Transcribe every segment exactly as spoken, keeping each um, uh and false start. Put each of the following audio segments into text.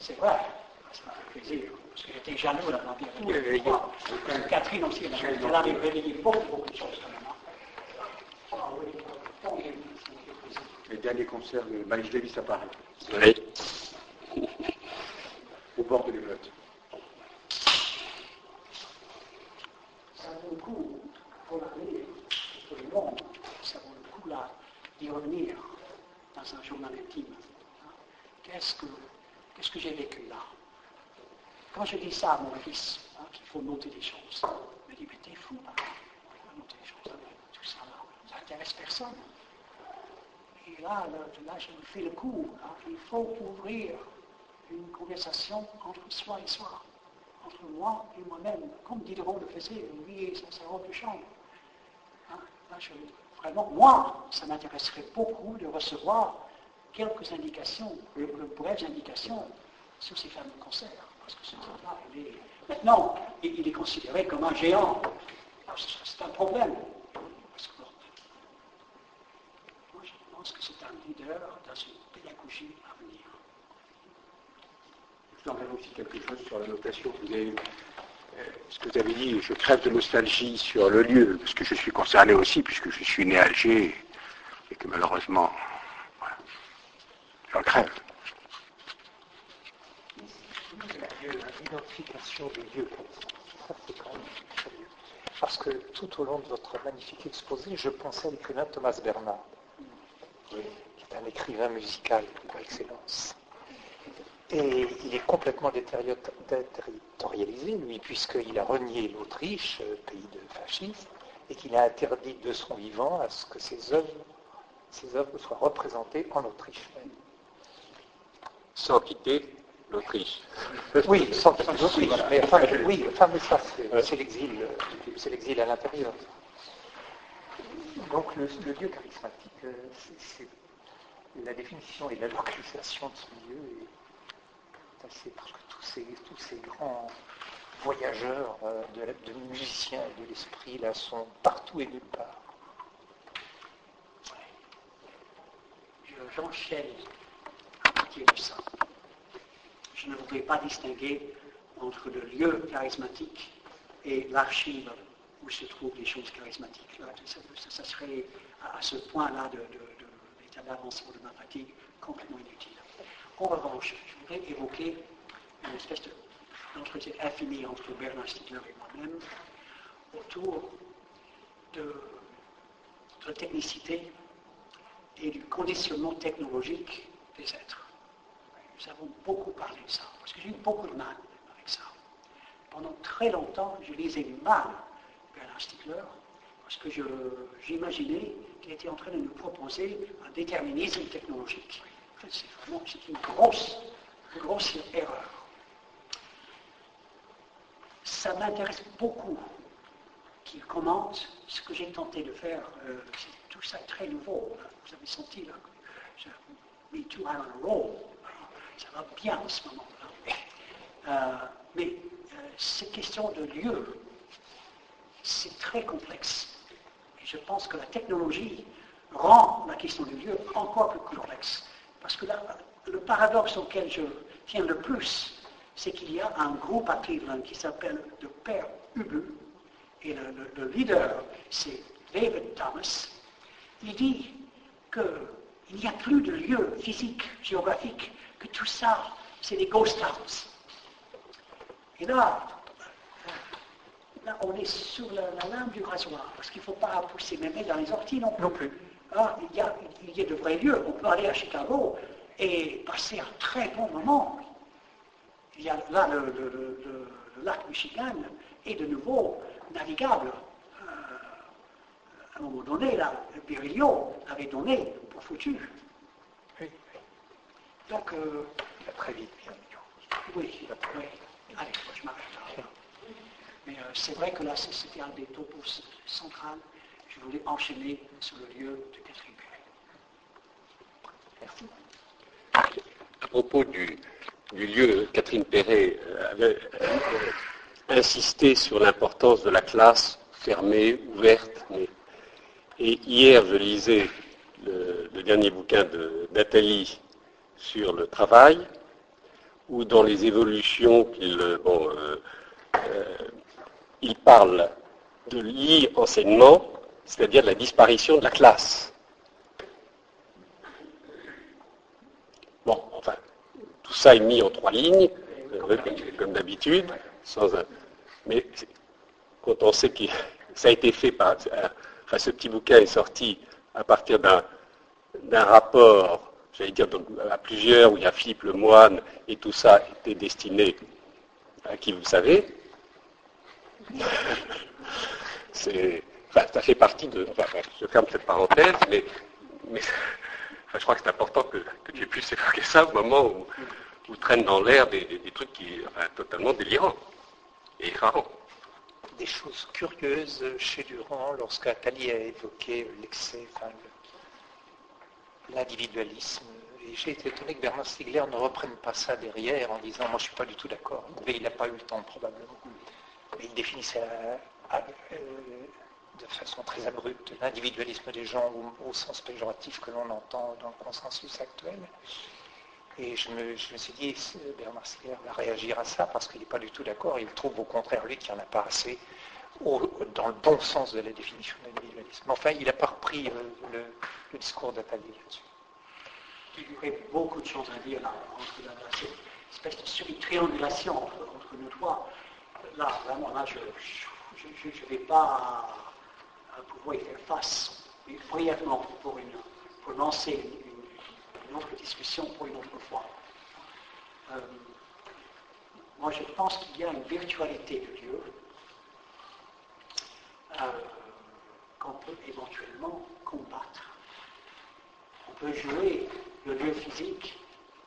c'est vrai, ça m'a fait plaisir, parce que j'étais jaloux à la première oui, oui, oui. Catherine aussi, elle a réveillé beaucoup, beaucoup de choses quand même. Hein. Le dernier concert de Miles Davis à Paris. Oui. Au bord de l'émeute. Ça vaut le coup, pour l'avenir, pour le monde, ça vaut le coup là, d'y revenir dans un journal intime. Qu'est-ce que, qu'est-ce que j'ai vécu là? Quand je dis ça à mon fils, hein, qu'il faut noter des choses, il me dit, mais t'es fou, là. On va noter des choses, hein, tout ça, là. Ça n'intéresse personne. Et là, là, là je me fais le coup. Hein. Il faut ouvrir une conversation entre soi et soi, entre moi et moi-même, comme Diderot le faisait, lui et sa robe de chambre. Hein, là, je, vraiment, moi, ça m'intéresserait beaucoup de recevoir quelques indications, de brèves indications sur ces fameux concerts, parce que ce type-là, il est... Maintenant, il est considéré comme un géant. Alors, c'est un problème. Parce que, moi, je pense que c'est un leader dans une pédagogie à venir. Je vous emmène aussi quelque chose sur la notation. Vous avez, euh, ce que vous avez dit, je crève de nostalgie sur le lieu, parce que je suis concerné aussi, puisque je suis né à Alger, et que malheureusement, voilà, j'en crève. L'identification des lieux, ça c'est quand même curieux. Parce que tout au long de votre magnifique exposé, je pensais à l'écrivain Thomas Bernhard, oui. qui est un écrivain musical par excellence. Et il est complètement déterritorialisé, lui, puisqu'il a renié l'Autriche, pays de fascistes, et qu'il a interdit de son vivant à ce que ses œuvres, ses œuvres soient représentées en Autriche même. Sans quitter l'Autriche. Oui, sans quitter l'Autriche. Voilà. Mais, enfin, oui, enfin, mais ça, c'est, c'est, l'exil, c'est l'exil à l'intérieur. Donc le, le lieu charismatique, c'est, c'est la définition et la localisation de son lieu. Et, c'est parce que tous ces, tous ces grands voyageurs euh, de, la, de musiciens et de l'esprit là sont partout et nulle part. Je, j'enchaîne à partir de ça. Je ne voudrais pas distinguer entre le lieu charismatique et l'archive où se trouvent les choses charismatiques. Là, ça, ça, ça serait à, à ce point-là de, de, de l'état d'avancement de ma fatigue complètement inutile. En revanche, je voudrais évoquer une espèce de, d'entretien infini entre Bernard Stiegler et moi-même autour de, de la technicité et du conditionnement technologique des êtres. Nous avons beaucoup parlé de ça, parce que j'ai eu beaucoup de mal avec ça. Pendant très longtemps, je lisais mal Bernard Stiegler, parce que je, j'imaginais qu'il était en train de nous proposer un déterminisme technologique. C'est vraiment c'est une grosse, grosse erreur. Ça m'intéresse beaucoup qu'il commente ce que j'ai tenté de faire. Euh, c'est tout ça très nouveau. Là. Vous avez senti là, je mets tout à un roll. Ça va bien en ce moment. Euh, mais euh, ces questions de lieu, c'est très complexe. Et je pense que la technologie rend la question du lieu encore plus complexe. Parce que là, le paradoxe auquel je tiens le plus, c'est qu'il y a un groupe à Cleveland qui s'appelle le Père Ubu, et le, le, le leader, c'est David Thomas. Il dit qu'il n'y a plus de lieu physique, géographique, que tout ça, c'est des ghost towns. Et là, là on est sur la, la lame du rasoir, parce qu'il ne faut pas pousser mémé dans les orties non plus. Non plus. Ah, il, y a, il y a de vrais lieux. On peut aller à Chicago et passer un très bon moment. Il y a là le, le, le, le lac Michigan est de nouveau navigable. Euh, à un moment donné, là, le Birilio avait donné pour foutu. Oui. Donc, euh, il va très vite, Birilio. Oui, oui. Allez, je m'arrête là. Mais euh, c'est vrai que là, c'était un des topos centrales. Je voulais enchaîner sur le lieu de Catherine Perret. Merci. À propos du, du lieu, Catherine Perret avait insisté sur l'importance de la classe fermée, ouverte. Mais... Et hier, je lisais le, le dernier bouquin de, d'Attali sur le travail, ou dans les évolutions qu'il bon, euh, euh, il parle de l'enseignement, c'est-à-dire de la disparition de la classe. Bon, enfin, tout ça est mis en trois lignes, euh, comme d'habitude, sans un... mais quand on sait que ça a été fait par... Enfin, ce petit bouquin est sorti à partir d'un, d'un rapport, j'allais dire, donc, à plusieurs, où il y a Philippe Lemoine, et tout ça était destiné à qui vous savez. C'est, enfin, ça fait partie de... Enfin, je ferme cette parenthèse, mais, mais enfin, je crois que c'est important que, que tu puisses évoquer ça au moment où, où traînent dans l'air des, des, des trucs qui enfin, totalement délirants et effarants. Des choses curieuses chez Durand lorsqu'Attali a évoqué l'excès, enfin, le, l'individualisme. Et j'ai été étonné que Bernard Stiegler ne reprenne pas ça derrière en disant « moi je ne suis pas du tout d'accord ». Mais il n'a pas eu le temps probablement. Mais il définissait à, à, euh, de façon très abrupte l'individualisme des gens au, au sens péjoratif que l'on entend dans le consensus actuel. Et je me, je me suis dit, Bernard Stiegler va réagir à ça parce qu'il n'est pas du tout d'accord. Il trouve au contraire, lui, qu'il n'y en a pas assez au, dans le bon sens de la définition de l'individualisme. Enfin, il n'a pas repris euh, le, le discours d'Attali là-dessus. Il y aurait beaucoup de choses à dire là, entre la, cette espèce de semi-triangulation entre, entre nous trois. Là, vraiment, là, je ne vais pas à, à pouvoir y faire face. Mais brièvement, pour, une, pour lancer une, une une autre discussion pour une autre fois. Euh, moi, je pense qu'il y a une virtualité de Dieu euh, qu'on peut éventuellement combattre. On peut jouer le lieu physique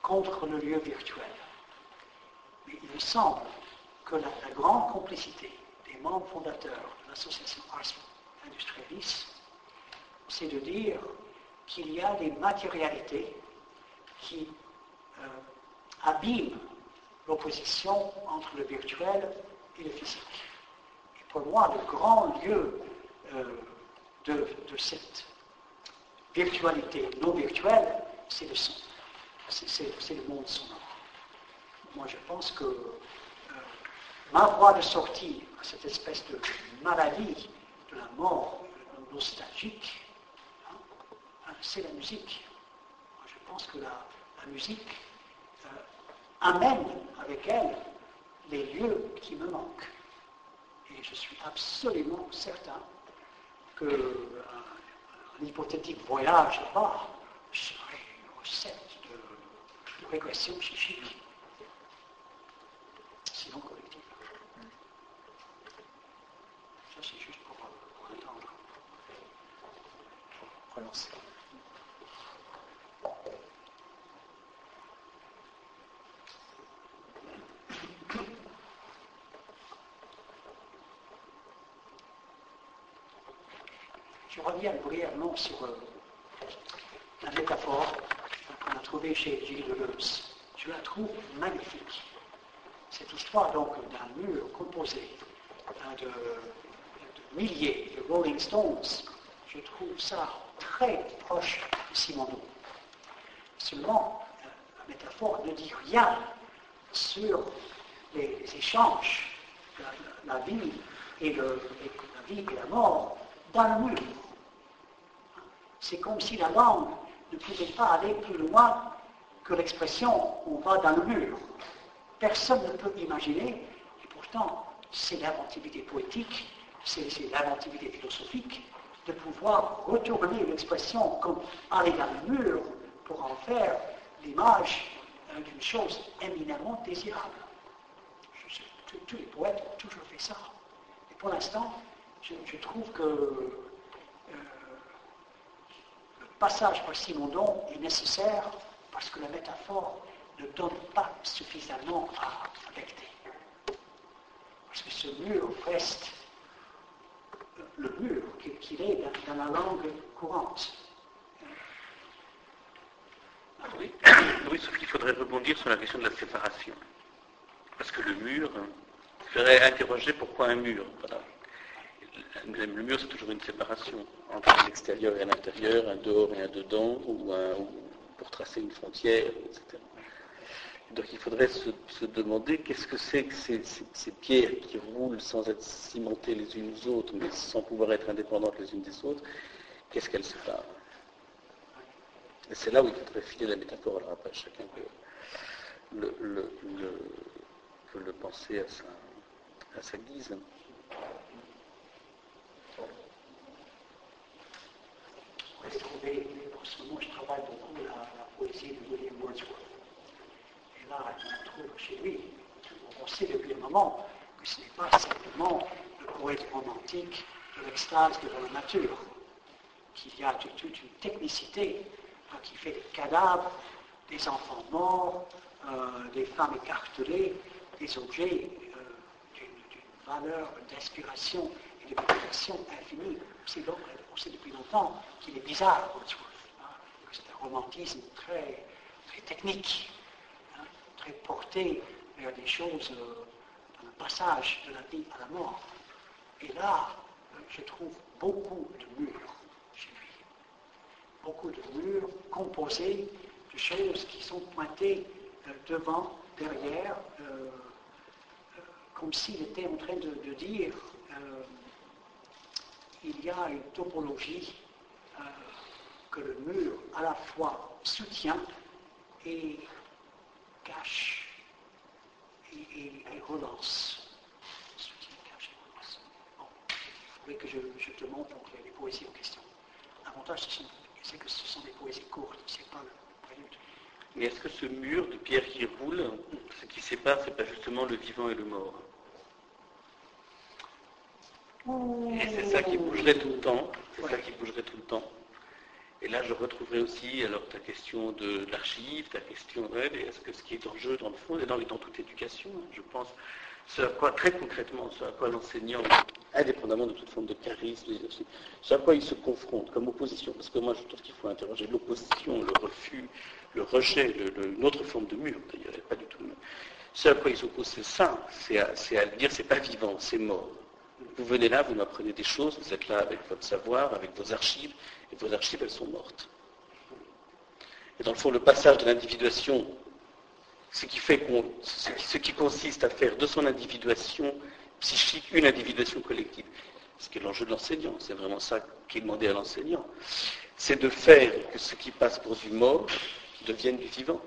contre le lieu virtuel. Mais il me semble que la, la grande complicité des membres fondateurs de l'association Ars Industrialis, c'est de dire qu'il y a des matérialités qui euh, abîme l'opposition entre le virtuel et le physique. Et pour moi, le grand lieu euh, de, de cette virtualité non virtuelle, c'est le son. C'est, c'est, c'est le monde sonore. Moi, je pense que euh, ma voie de sortie à cette espèce de maladie de la mort nostalgique, hein, c'est la musique. Je pense que la, la musique euh, amène avec elle les lieux qui me manquent. Et je suis absolument certain qu'un euh, hypothétique voyage là-bas serait une recette de, de régression psychique, sinon collective. Ça, c'est juste pour, pour attendre. Pour relancer. Je reviens brièvement sur euh, la métaphore qu'on a trouvée chez Gilles Deleuze. Je la trouve magnifique. Cette histoire donc d'un mur composé hein, de, de milliers de Rolling Stones, je trouve ça très proche de Simondon. Seulement, euh, la métaphore ne dit rien sur les, les échanges, la, la, la vie et, le, et la vie et la mort dans le mur. C'est comme si la langue ne pouvait pas aller plus loin que l'expression « on va dans le mur ». Personne ne peut imaginer, et pourtant, c'est l'inventivité poétique, c'est, c'est l'inventivité philosophique, de pouvoir retourner une expression comme « aller dans le mur » pour en faire l'image euh, d'une chose éminemment désirable. Je sais, tous, tous les poètes ont toujours fait ça. Et pour l'instant, je, je trouve que... Euh, Le passage par Simondon est nécessaire parce que la métaphore ne donne pas suffisamment à affecter. Parce que ce mur reste le mur qu'il est dans la langue courante. Oui, oui, sauf qu'il faudrait rebondir sur la question de la séparation. Parce que le mur, il faudrait interroger pourquoi un mur. Voilà. Le mur, c'est toujours une séparation entre l'extérieur et l'intérieur, un dehors et un dedans, ou, un, ou pour tracer une frontière, et cetera. Donc il faudrait se, se demander qu'est-ce que c'est que ces, ces, ces pierres qui roulent sans être cimentées les unes aux autres, mais sans pouvoir être indépendantes les unes des autres, qu'est-ce qu'elles se parlent. Et c'est là où il faudrait filer la métaphore, alors après chacun peut le, le, le, peut le penser à sa, à sa guise. On va trouver, en ce moment je travaille beaucoup la, la poésie de William Wordsworth. Et là, on trouve chez lui, on sait depuis un moment que ce n'est pas simplement le poète romantique de l'extase devant la nature, qu'il y a toute une technicité qui fait des cadavres, des enfants morts, euh, des femmes écartelées, des objets euh, d'une, d'une valeur, d'inspiration et de population infinie. C'est donc, on sait depuis longtemps qu'il est bizarre, Wordsworth, hein, que c'est un romantisme très, très technique, hein, très porté vers des choses, euh, dans le passage de la vie à la mort. Et là, euh, je trouve beaucoup de murs. Beaucoup de murs composés de choses qui sont pointées euh, devant, derrière, euh, euh, comme s'il était en train de, de dire euh, il y a une topologie euh, que le mur à la fois soutient et cache et, et, et relance. Soutient, cache et relance. Bon, il faudrait que je, je te montre donc, les, les poésies en question. L'avantage, ce sont c'est que ce sont des poésies courtes, c'est pas le prélude. Mais est-ce que ce mur de pierre qui roule, ce qui sépare, c'est pas justement le vivant et le mort? Mmh. Et c'est ça qui bougerait tout le temps, c'est ouais. ça qui bougerait tout le temps. Et là, je retrouverai aussi, alors, ta question de l'archive, ta question, ouais, est-ce que ce qui est en jeu, dans le fond, et dans, dans toute éducation, hein, je pense, ce à quoi, très concrètement, ce à quoi l'enseignant, indépendamment de toute forme de charisme, ce à quoi il se confronte comme opposition, parce que moi je trouve qu'il faut interroger l'opposition, le refus, le rejet, le, le, une autre forme de mur, d'ailleurs, pas du tout. Ce à quoi il s'oppose, c'est ça, c'est à, c'est à dire, c'est pas vivant, c'est mort. Vous venez là, vous m'apprenez des choses, vous êtes là avec votre savoir, avec vos archives, et vos archives, elles sont mortes. Et dans le fond, le passage de l'individuation, Ce qui, fait qu'on, ce, qui, ce qui consiste à faire de son individuation psychique une individuation collective. Ce qui est l'enjeu de l'enseignant, c'est vraiment ça qui est demandé à l'enseignant. C'est de faire que ce qui passe pour du mort devienne du vivant.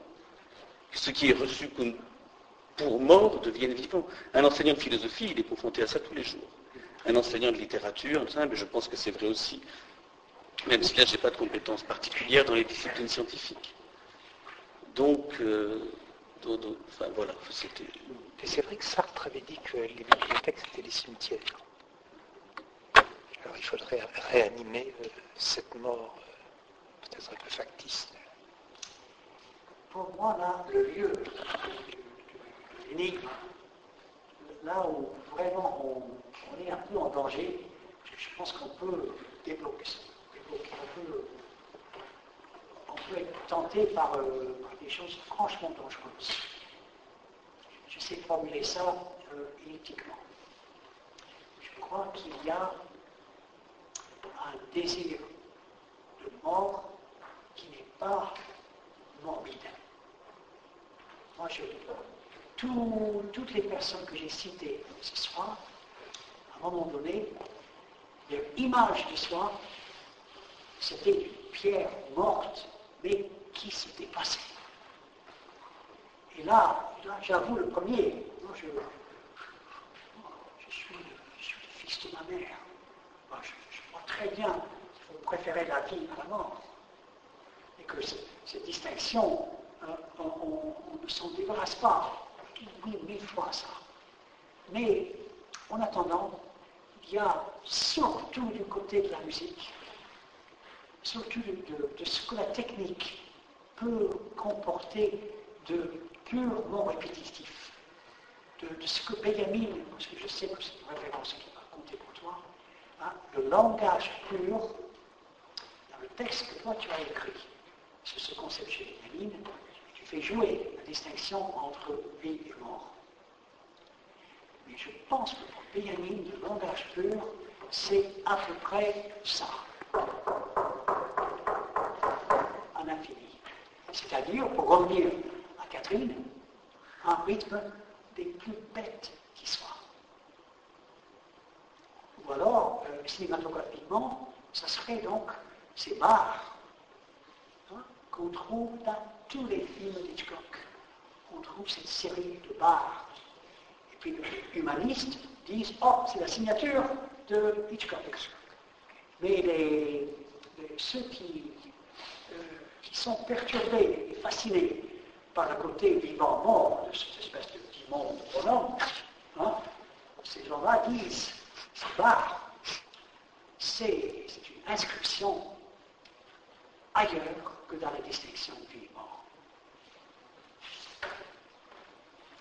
Que ce qui est reçu comme pour mort devienne vivant. Un enseignant de philosophie, il est confronté à ça tous les jours. Un enseignant de littérature, mais je pense que c'est vrai aussi, même si là je n'ai pas de compétences particulières dans les disciplines scientifiques. Donc... Euh, Enfin, voilà, c'était... Et c'est vrai que Sartre avait dit que les bibliothèques c'était des cimetières. Alors il faudrait réanimer euh, cette mort euh, peut-être un peu factice. Pour moi là, le lieu, l'énigme, là où vraiment on, on est un peu en danger, je pense qu'on peut débloquer ça. On peut être tenté par, euh, par des choses franchement dangereuses. Je sais formuler ça euh, éthiquement. Je crois qu'il y a un désir de mort qui n'est pas morbide. Moi, je, tout, toutes les personnes que j'ai citées ce soir, à un moment donné, leur image de soi, c'était une pierre morte mais qui s'est dépassé. Et là, là j'avoue le premier, moi je, je, suis le, je suis le fils de ma mère. Moi, je, je vois très bien qu'il faut préférer la vie à la mort. Et que c- cette distinction, euh, on, on, on ne s'en débarrasse pas. Je dis oui mille fois ça. Mais en attendant, il y a surtout du côté de la musique, surtout de, de ce que la technique peut comporter de purement répétitif, de, de ce que Benjamin, parce que je sais que c'est une référence qui va compter pour toi, hein, le langage pur, dans le texte que toi tu as écrit, sur ce concept chez Benjamin, tu fais jouer la distinction entre vie et mort. Mais je pense que pour Benjamin, le langage pur, c'est à peu près ça. À l'infini. C'est-à-dire, pour revenir à Catherine, un rythme des plus bêtes qui soient. Ou alors, euh, cinématographiquement, ça serait donc ces bars hein, qu'on trouve dans tous les films d'Hitchcock. On trouve cette série de bars. Et puis les humanistes disent « Oh, c'est la signature de Hitchcock ». Mais les, les, ceux qui, euh, qui sont perturbés et fascinés par le côté vivant-mort de cette espèce de petit monde bonhomme, hein, ces gens-là disent « Ce bar, c'est, c'est une inscription ailleurs que dans la distinction vie-mort ».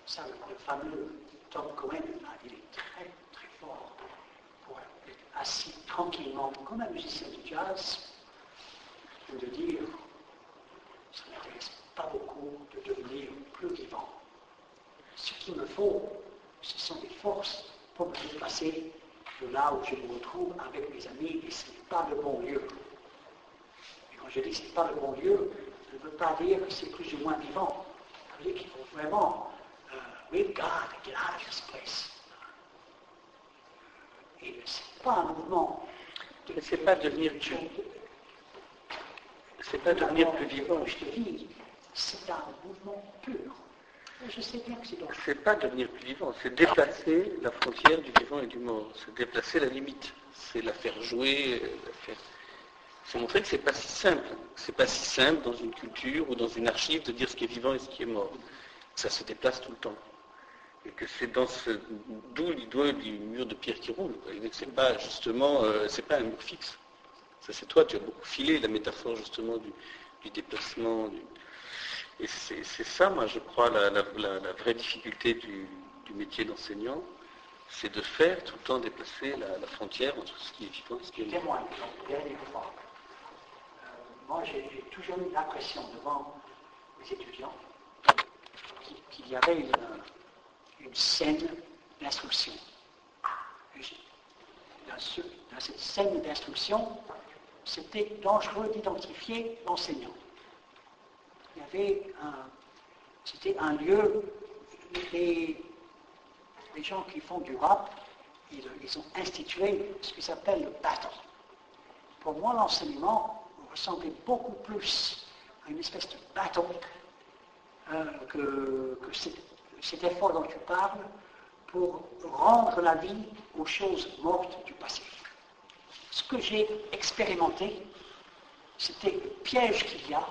Ça, le fameux Bob Cohen a dit très très fort pour être assis tranquillement comme un musicien de jazz et de dire ça ne m'intéresse pas beaucoup de devenir plus vivant. Ce qu'il me faut, ce sont des forces pour me déplacer de là où je me retrouve avec mes amis et ce n'est pas le bon lieu. Et quand je dis ce n'est pas le bon lieu, je ne veux pas dire que c'est plus ou moins vivant. Ça veut dire qu'il faut vraiment We've got to get out of this place. Et c'est pas un mouvement. De... Mais c'est pas devenir plus. C'est pas devenir plus vivant. Je te dis, c'est un mouvement pur. Et je sais bien que c'est donc. C'est pas devenir plus vivant. C'est déplacer la frontière du vivant et du mort. C'est déplacer la limite. C'est la faire jouer. La faire... C'est montrer que c'est pas si simple. C'est pas si simple dans une culture ou dans une archive de dire ce qui est vivant et ce qui est mort. Ça se déplace tout le temps. Et que c'est dans ce d'où l'idée du mur de pierre qui roule. Et que c'est pas justement, euh, c'est pas un mur fixe. Ça c'est toi, tu as beaucoup filé la métaphore justement du, du déplacement. Du... Et c'est, c'est ça, moi je crois, la, la, la, la vraie difficulté du, du métier d'enseignant, c'est de faire tout le temps déplacer la, la frontière entre ce qui est vivant et ce qui est mort. Témoin, dernière fois. Euh, moi j'ai, j'ai toujours eu l'impression devant mes étudiants qu'il y avait une, une scène d'instruction. Dans, ce, dans cette scène d'instruction, c'était dangereux d'identifier l'enseignant. Il y avait un... C'était un lieu... Les, les gens qui font du rap, ils, ils ont institué ce qu'ils appellent le battle. Pour moi, l'enseignement ressemblait beaucoup plus à une espèce de battle Euh, que, que cet, cet effort dont tu parles pour rendre la vie aux choses mortes du passé. Ce que j'ai expérimenté, c'était le piège qu'il y a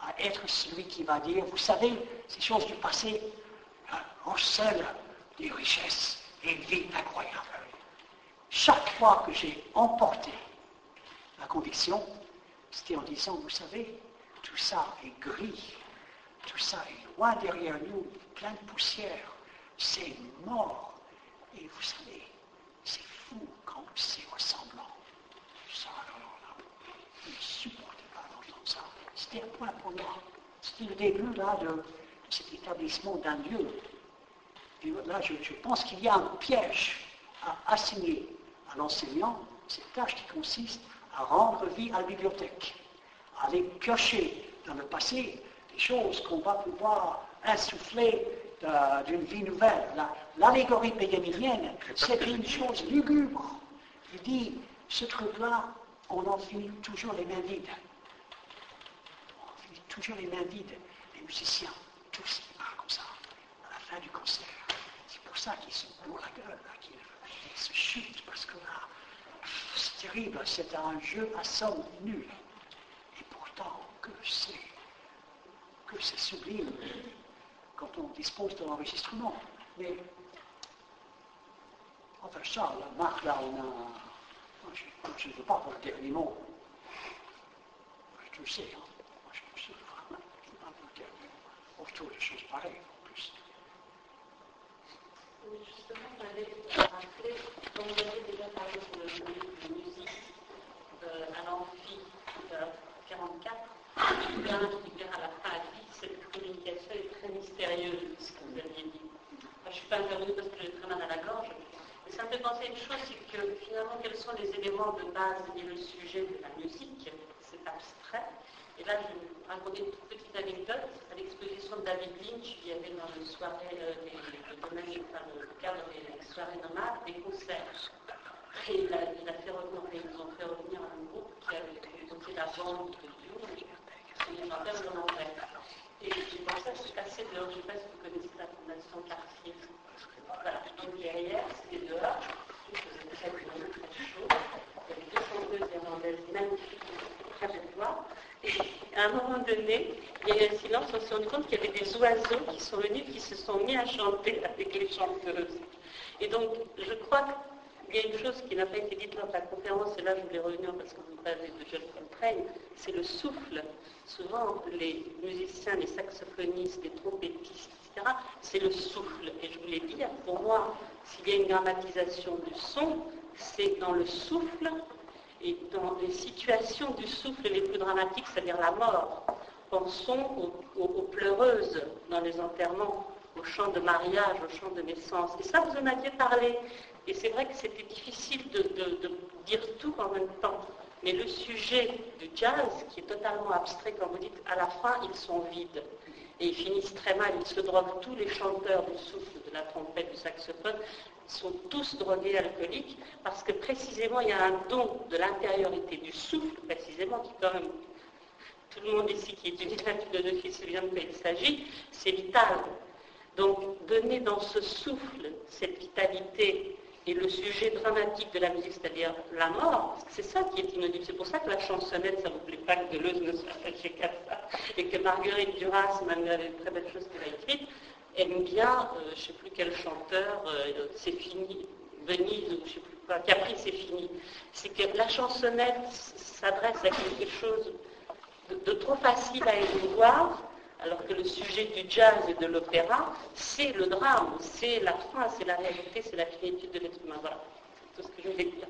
à être celui qui va dire, vous savez, ces choses du passé recèlent des richesses et une vie incroyable. Chaque fois que j'ai emporté la conviction, c'était en disant, vous savez, tout ça est gris. Tout ça est loin derrière nous, plein de poussière. C'est mort. Et vous savez, c'est fou quand c'est ressemblant. Ça, non, non, non. Je ne supportais pas d'entendre ça. C'était un point pour moi. C'était le début, là, de, de cet établissement d'un lieu. Et là, je, je pense qu'il y a un piège à assigner à l'enseignant, cette tâche qui consiste à rendre vie à la bibliothèque, à aller piocher dans le passé, choses qu'on va pouvoir insuffler d'une vie nouvelle. La, l'allégorie pégamilienne, c'est une chose lugubre. Il dit, ce truc-là, on en finit toujours les mains vides. On finit toujours les mains vides. Les musiciens, tous, ils parlent comme ça, à la fin du concert. C'est pour ça qu'ils se bourrent la gueule, là, qu'ils, qu'ils se chutent, parce que là, c'est terrible, c'est un jeu à somme nulle. Et pourtant, que c'est que c'est sublime quand on dispose de l'enregistrement. Mais, enfin ça, la marque là, on a... Je ne veux pas pour le dernier mot. Je le sais, hein. Moi, je le sais vraiment. Je ne veux pas pour le dernier mot. Autour des choses pareilles, en plus. Oui, justement, j'allais vous rappeler, comme vous avez déjà parlé de, de musique euh, à l'amphi euh, quarante-quatre, il y a un univers à la page, cette communication est très mystérieuse, ce que vous aviez dit. Enfin, je ne suis pas intervenue parce que j'ai très mal à la gorge, mais ça me fait penser à une chose, c'est que finalement, quels sont les éléments de base et le sujet de la musique ? C'est abstrait. Et là, je vais vous raconter une petite anecdote. À l'exposition de David Lynch, il y avait dans les soirées, euh, les, les, enfin, le cadre des soirées nomades, des concerts. Et il a, il a fait revenir, ils ont fait revenir un groupe qui avait composé la bande de Dion, qui est en termes de l'anglais. Et j'ai pensé à ce passé dehors. Je ne sais pas si vous connaissez la fondation Cartier. Voilà, donc derrière, c'était dehors. Il faisait très bien, très chaud. Il y avait deux chanteuses irlandaises magnifiques, très belles voix. Et à un moment donné, il y a eu un silence. On s'est rendu compte qu'il y avait des oiseaux qui sont venus, qui se sont mis à chanter avec les chanteuses. Et donc, je crois que il y a une chose qui n'a pas été dite lors de la conférence, et là je voulais revenir parce que vous parlez de John Coltrane, c'est le souffle. Souvent, les musiciens, les saxophonistes, les trompettistes, et cetera, c'est le souffle. Et je voulais dire, pour moi, s'il y a une grammatisation du son, c'est dans le souffle et dans les situations du souffle les plus dramatiques, c'est-à-dire la mort. Pensons aux, aux, aux pleureuses dans les enterrements, au chant de mariage, au chant de naissance. Et ça, vous en aviez parlé. Et c'est vrai que c'était difficile de, de, de dire tout en même temps. Mais le sujet du jazz, qui est totalement abstrait, comme vous dites, à la fin, ils sont vides. Et ils finissent très mal. Ils se droguent. Tous les chanteurs du souffle, de la trompette, du saxophone, sont tous drogués, alcooliques, parce que précisément, il y a un don de l'intériorité du souffle, précisément, qui quand même... Tout le monde ici qui étudie la philosophie se souvient de quoi il s'agit. C'est vital. Donc, donner dans ce souffle cette vitalité et le sujet dramatique de la musique, c'est-à-dire la mort, c'est ça qui est inaudible. C'est pour ça que la chansonnette, ça ne vous plaît pas, que Deleuze ne soit attaché qu'à ça, et que Marguerite Duras, malgré les très belles choses qu'elle a écrites, aime bien, euh, je ne sais plus quel chanteur, euh, c'est fini, Venise, ou je ne sais plus quoi, Capri, c'est fini. C'est que la chansonnette s'adresse à quelque chose de, de trop facile à émouvoir, alors que le sujet du jazz et de l'opéra, c'est le drame, c'est la fin, c'est la réalité, c'est la finitude de l'être humain. Voilà, c'est tout ce que je voulais dire.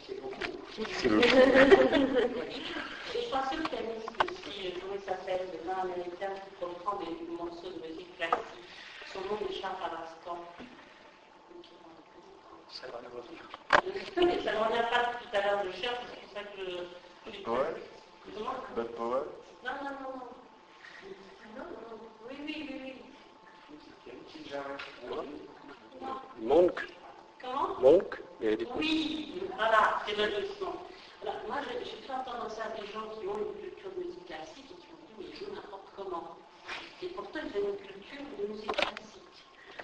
C'est bon. C'est bon. Et je pensais au pianiste aussi, comment il s'appelle, le nain américain qui comprend des morceaux de musique classique. Son nom m'échappe à l'instant. Ça va nous revenir. Ça ne revient pas tout à l'heure, je cherche, c'est pour ça que je... Ouais. Bad Power. Non, non, non, non. Non, non. Oui, oui, oui, oui. Monk. Comment? Monk. Oui, voilà, c'est la leçon. Alors, moi, j'ai fait entendre ça à des gens qui ont une culture de musique classique et qui ont dit, mais je joue n'importe comment. Et pourtant, ils ont une culture de musique classique.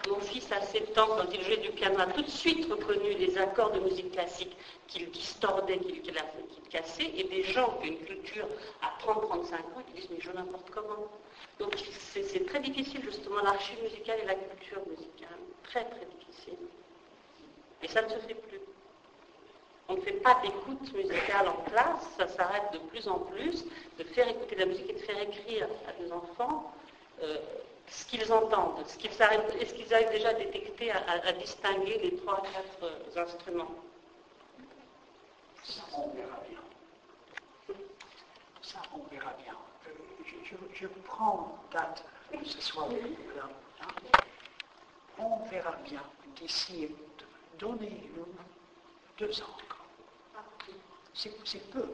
Mon fils, à sept ans, quand il jouait du piano, a tout de suite reconnu les accords de musique classique qu'il distordait, qu'il qu'il cassait, et des gens qui ont une culture à trente à trente-cinq ans, qui disent « mais je n'importe comment ». Donc c'est, c'est très difficile, justement, l'archive musicale et la culture musicale. Très, très difficile. Et ça ne se fait plus. On ne fait pas d'écoute musicale en classe, ça s'arrête de plus en plus, de faire écouter de la musique et de faire écrire à des enfants euh, ce qu'ils entendent, ce qu'ils arrivent, est-ce qu'ils arrivent déjà à détecter, à, à, à distinguer les trois, quatre euh, instruments. Ça, on verra bien. Ça, on verra bien. Euh, je, je, je prends date ce soir. Hein. On verra bien d'ici, donnez-nous deux ans encore. C'est, c'est peu.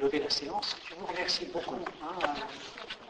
Lever la séance. Je vous remercie beaucoup. Hein.